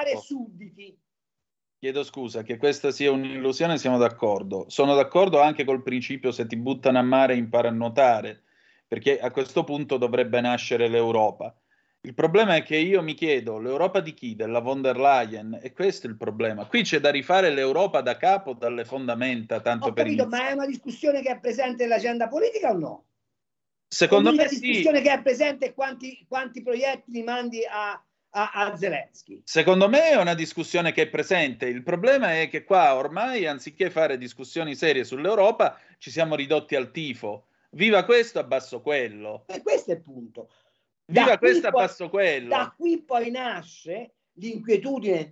Chiedo scusa, che questa sia un'illusione siamo d'accordo. Sono d'accordo anche col principio se ti buttano a mare impara a nuotare, perché a questo punto dovrebbe nascere l'Europa. Il problema è che io mi chiedo, l'Europa di chi? Della von der Leyen? E questo è il problema. Qui c'è da rifare l'Europa da capo, dalle fondamenta, tanto per iniziare. Ho capito, ma è una discussione che è presente nell'agenda politica o no? Secondo me sì. È una discussione che è presente quanti proiettili mandi a Zelensky. Secondo me è una discussione che è presente. Il problema è che qua ormai, anziché fare discussioni serie sull'Europa, ci siamo ridotti al tifo. Viva questo, abbasso quello. E questo è il punto. Viva questo, abbasso quello. Da qui poi nasce l'inquietudine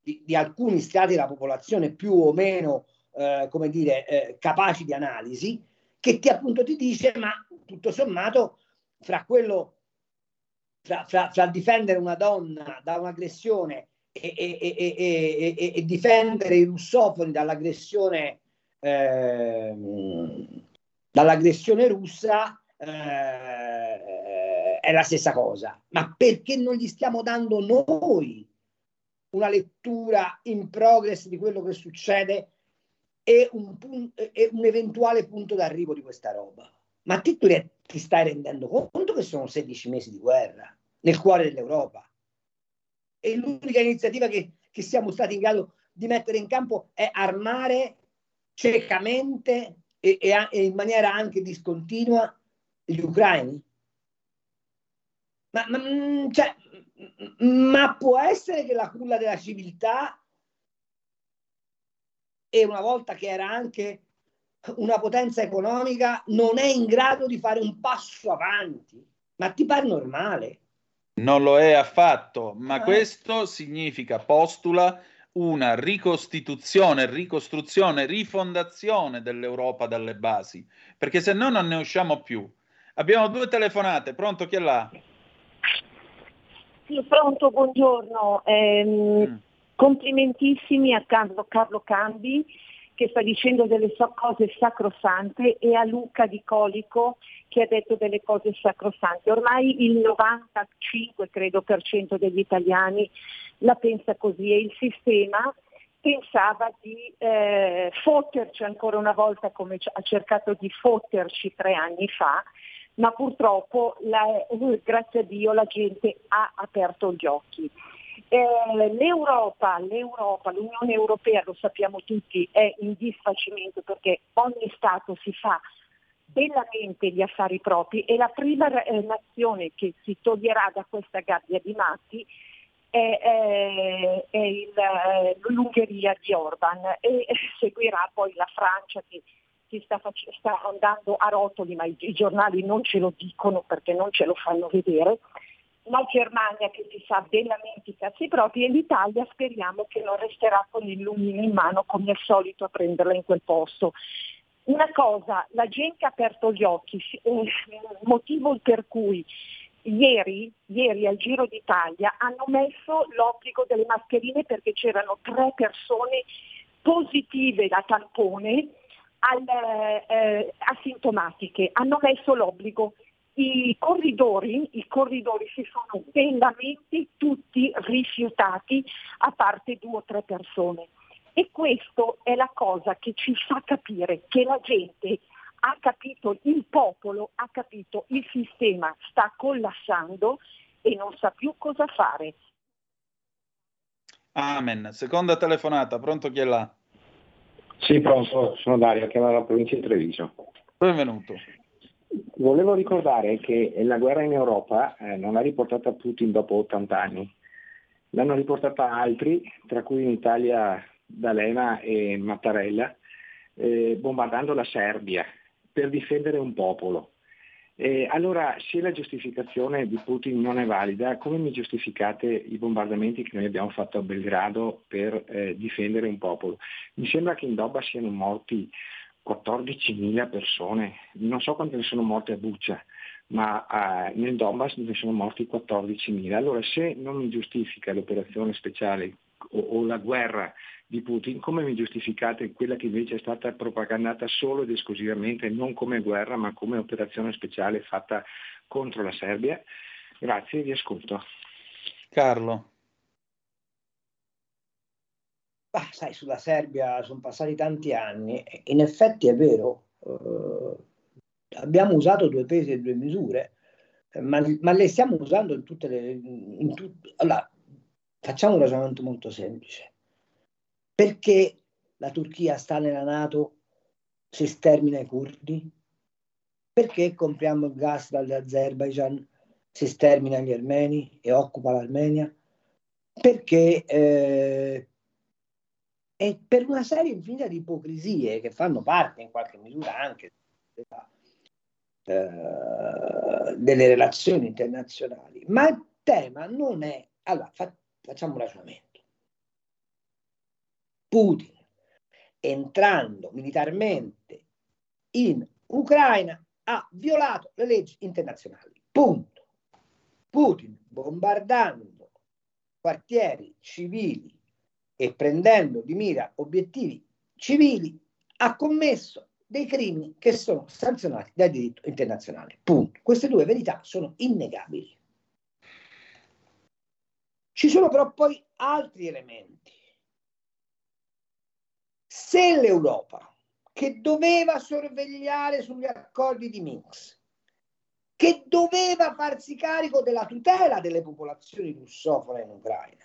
di alcuni strati della popolazione più o meno, capaci di analisi, che ti dice, ma tutto sommato, fra difendere una donna da un'aggressione e difendere i russofoni dall'aggressione russa è la stessa cosa, ma perché non gli stiamo dando noi una lettura in progress di quello che succede e un eventuale punto d'arrivo di questa roba? Ma ti stai rendendo conto che sono 16 mesi di guerra nel cuore dell'Europa e l'unica iniziativa che siamo stati in grado di mettere in campo è armare ciecamente e in maniera anche discontinua gli ucraini? Ma può essere che la culla della civiltà, e una volta che era anche una potenza economica, non è in grado di fare un passo avanti? Ma ti pare normale? Non lo è affatto, ma questo significa, postula, una ricostituzione, ricostruzione, rifondazione dell'Europa dalle basi, perché se no non ne usciamo più. Abbiamo 2 telefonate, pronto, chi è là? Sì, pronto, buongiorno. Complimentissimi a Carlo Cambi, che sta dicendo delle cose sacrosante, e a Luca Di Colico, che ha detto delle cose sacrosante. Ormai il 95% credo degli italiani la pensa così, e il sistema pensava di fotterci ancora una volta, come ha cercato di fotterci 3 anni fa, ma purtroppo, grazie a Dio, la gente ha aperto gli occhi. L'Unione Europea, lo sappiamo tutti, è in disfacimento, perché ogni Stato si fa bellamente gli affari propri, e la prima nazione che si toglierà da questa gabbia di matti è l'Ungheria di Orban, e seguirà poi la Francia, che si sta andando a rotoli, ma i giornali non ce lo dicono perché non ce lo fanno vedere, la Germania che si sa veramente i cazzi propri, e l'Italia speriamo che non resterà con il lumino in mano come al solito a prenderla in quel posto. Una cosa, la gente ha aperto gli occhi, motivo per cui ieri al Giro d'Italia hanno messo l'obbligo delle mascherine perché c'erano 3 persone positive da tampone asintomatiche, hanno messo l'obbligo. I corridori si sono bellamente tutti rifiutati a parte 2 o 3 persone, e questo è la cosa che ci fa capire che la gente ha capito, il popolo ha capito, il sistema sta collassando e non sa più cosa fare. Amen. Seconda telefonata, pronto, chi è là? Sì, pronto, sono Dario, chiamo dalla provincia di Treviso. Benvenuto. Volevo ricordare che la guerra in Europa non l'ha riportata Putin dopo 80 anni, l'hanno riportata altri, tra cui in Italia D'Alema e Mattarella, bombardando la Serbia per difendere un popolo. Allora, se la giustificazione di Putin non è valida, come mi giustificate i bombardamenti che noi abbiamo fatto a Belgrado per difendere un popolo? Mi sembra che in Donbass siano morti 14.000 persone, non so quante ne sono morte a Bucha, ma nel Donbass ne sono morti 14.000. Allora, se non mi giustifica l'operazione speciale o la guerra di Putin, come mi giustificate quella che invece è stata propagandata solo ed esclusivamente non come guerra ma come operazione speciale fatta contro la Serbia? Grazie, vi ascolto. Carlo. Ah, sai, sulla Serbia sono passati tanti anni, in effetti è vero, abbiamo usato 2 pesi e 2 misure, ma le stiamo usando in tutte le... Allora, facciamo un ragionamento molto semplice. Perché la Turchia sta nella NATO, si stermina i curdi? Perché compriamo il gas dall'Azerbaigian, si stermina gli armeni e occupa l'Armenia? Perché... E per una serie infinita di ipocrisie che fanno parte in qualche misura anche delle relazioni internazionali. Ma il tema non è... Allora, facciamo un ragionamento. Putin, entrando militarmente in Ucraina, ha violato le leggi internazionali. Punto. Putin, bombardando quartieri civili e prendendo di mira obiettivi civili, ha commesso dei crimini che sono sanzionati dal diritto internazionale. Punto. Queste 2 verità sono innegabili. Ci sono però poi altri elementi. Se l'Europa, che doveva sorvegliare sugli accordi di Minsk, che doveva farsi carico della tutela delle popolazioni russofone in Ucraina,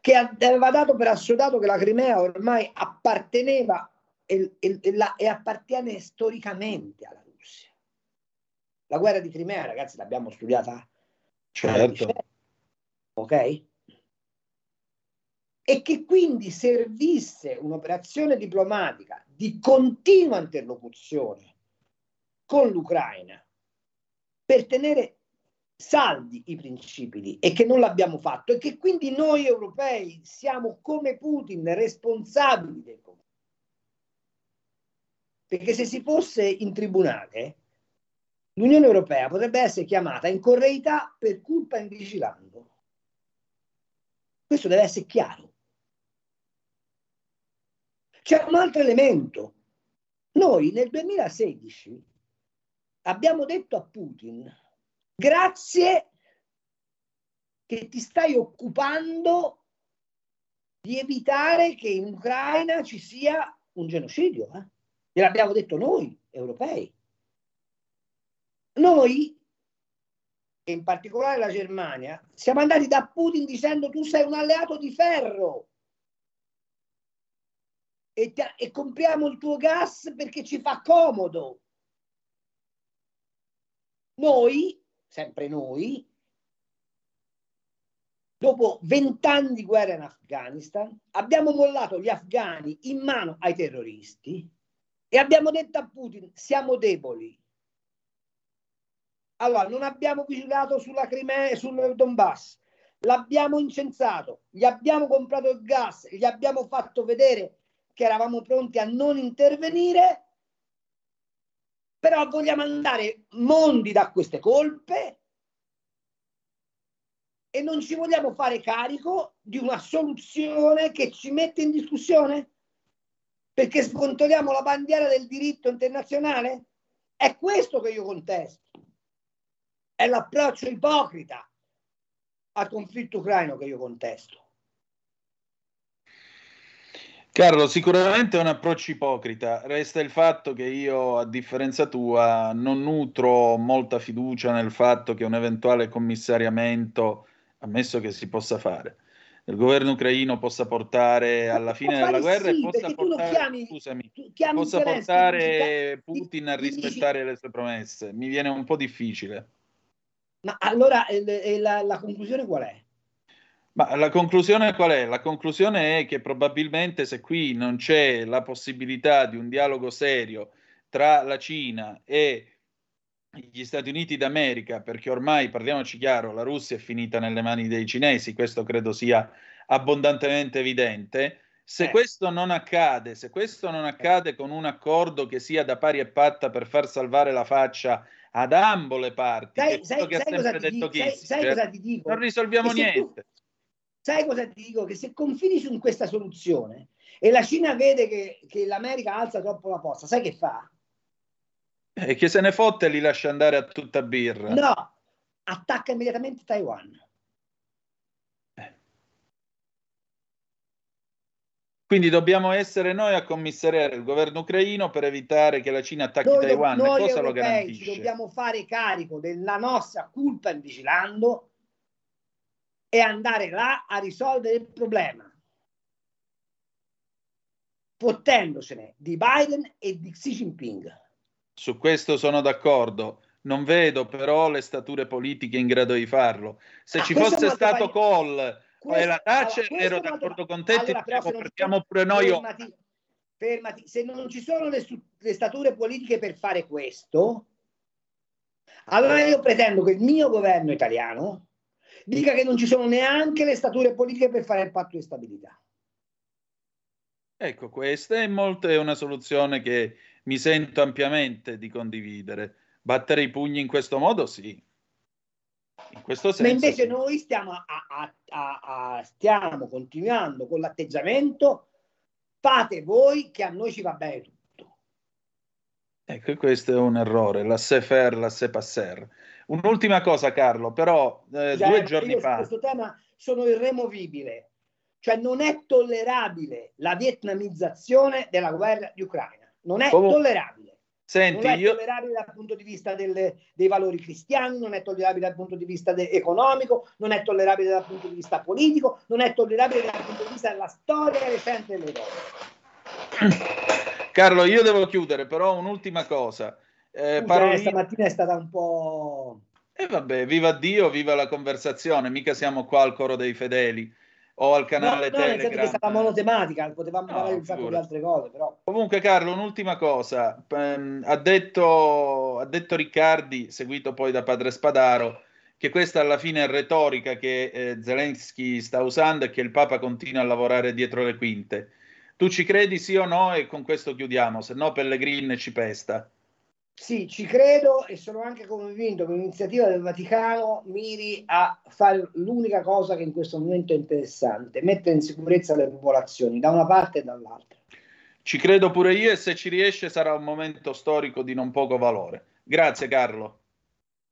che aveva dato per assodato che la Crimea ormai apparteneva e appartiene storicamente alla Russia. La guerra di Crimea, ragazzi, l'abbiamo studiata, certo, ok? E che quindi servisse un'operazione diplomatica di continua interlocuzione con l'Ucraina per tenere saldi i principi, e che non l'abbiamo fatto, e che quindi noi europei siamo come Putin responsabili del conflitto, perché se si fosse in tribunale l'Unione Europea potrebbe essere chiamata in correità per culpa in vigilando. Questo deve essere chiaro. C'è un altro elemento. Noi nel 2016 abbiamo detto a Putin: grazie che ti stai occupando di evitare che in Ucraina ci sia un genocidio. Gliel'abbiamo detto noi, europei. Noi, e in particolare la Germania, siamo andati da Putin dicendo: tu sei un alleato di ferro e compriamo il tuo gas perché ci fa comodo. Noi, sempre noi, dopo 20 anni di guerra in Afghanistan, abbiamo mollato gli afghani in mano ai terroristi E abbiamo detto a Putin, siamo deboli. Allora, non abbiamo vigilato sulla Crimea e sul Donbass, l'abbiamo incensato, gli abbiamo comprato il gas, gli abbiamo fatto vedere che eravamo pronti a non intervenire, però vogliamo andare mondi da queste colpe e non ci vogliamo fare carico di una soluzione che ci mette in discussione, perché sbontoliamo la bandiera del diritto internazionale? È questo che io contesto. È l'approccio ipocrita al conflitto ucraino che io contesto. Carlo, sicuramente è un approccio ipocrita. Resta il fatto che io, a differenza tua, non nutro molta fiducia nel fatto che un eventuale commissariamento, ammesso che si possa fare, del governo ucraino possa portare alla fine della guerra e possa portare Putin a rispettare le sue promesse. Mi viene un po' difficile. Ma allora la conclusione qual è? Ma la conclusione qual è? La conclusione è che probabilmente se qui non c'è la possibilità di un dialogo serio tra la Cina e gli Stati Uniti d'America, perché ormai, parliamoci chiaro, la Russia è finita nelle mani dei cinesi, questo credo sia abbondantemente evidente, se questo non accade, se questo non accade con un accordo che sia da pari e patta per far salvare la faccia ad ambo le parti, non risolviamo niente. Sai cosa ti dico? Che se confini su questa soluzione e la Cina vede che l'America alza troppo la posta, sai che fa? E che se ne fotte, li lascia andare a tutta birra. No, attacca immediatamente Taiwan. Quindi dobbiamo essere noi a commissariare il governo ucraino per evitare che la Cina attacchi Taiwan. Noi cosa lo garantisce? Ci dobbiamo fare carico della nostra colpa in vigilando e andare là a risolvere il problema, fottendocene di Biden e di Xi Jinping. Su questo sono d'accordo. Non vedo però le stature politiche in grado di farlo. Se ci fosse stato Kohl... la Thatcher, allora, ero d'accordo con te, allora, perdiamo pure noi. Fermati, se non ci sono le stature politiche per fare questo, allora io pretendo che il mio governo italiano dica che non ci sono neanche le stature politiche per fare il patto di stabilità. Ecco, questa è una soluzione che mi sento ampiamente di condividere. Battere i pugni in questo modo, sì. In questo senso, ma invece sì. Noi stiamo continuando con l'atteggiamento fate voi che a noi ci va bene tutto. Ecco, questo è un errore, laissez faire, laissez passer. Un'ultima cosa, Carlo, però due giorni fa... Su questo tema sono irremovibile, cioè non è tollerabile la vietnamizzazione della guerra di Ucraina, non è tollerabile. Senti, non è tollerabile dal punto di vista dei valori cristiani, non è tollerabile dal punto di vista economico, non è tollerabile dal punto di vista politico, non è tollerabile dal punto di vista della storia recente dell'Europa. Carlo, io devo chiudere, però un'ultima cosa. Stamattina è stata un po'... vabbè, viva Dio, viva la conversazione, mica siamo qua al coro dei fedeli. O al canale Telegram. Nel senso che stava monotematica, potevamo parlare di un sacco di altre cose, però. Comunque, Carlo, un'ultima cosa. Ha detto Riccardi, seguito poi da Padre Spadaro, che questa alla fine è retorica che Zelensky sta usando e che il Papa continua a lavorare dietro le quinte. Tu ci credi sì o no? E con questo chiudiamo, se no Pellegrin ci pesta. Sì, ci credo e sono anche convinto che l'iniziativa del Vaticano miri a fare l'unica cosa che in questo momento è interessante, mettere in sicurezza le popolazioni da una parte e dall'altra. Ci credo pure io e se ci riesce sarà un momento storico di non poco valore. Grazie Carlo.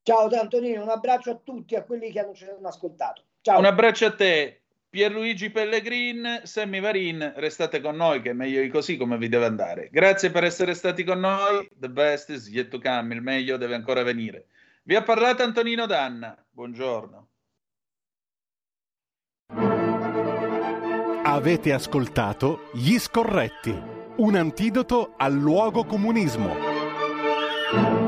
Ciao Antonino, un abbraccio a tutti, a quelli che ci hanno ascoltato. Ciao. Un abbraccio a te, Pierluigi Pellegrin, Sammy Varin, restate con noi che è meglio di così come vi deve andare. Grazie per essere stati con noi, the best is yet to come, il meglio deve ancora venire. Vi ha parlato Antonino D'Anna, buongiorno. Avete ascoltato Gli Scorretti, un antidoto al luogocomunismo.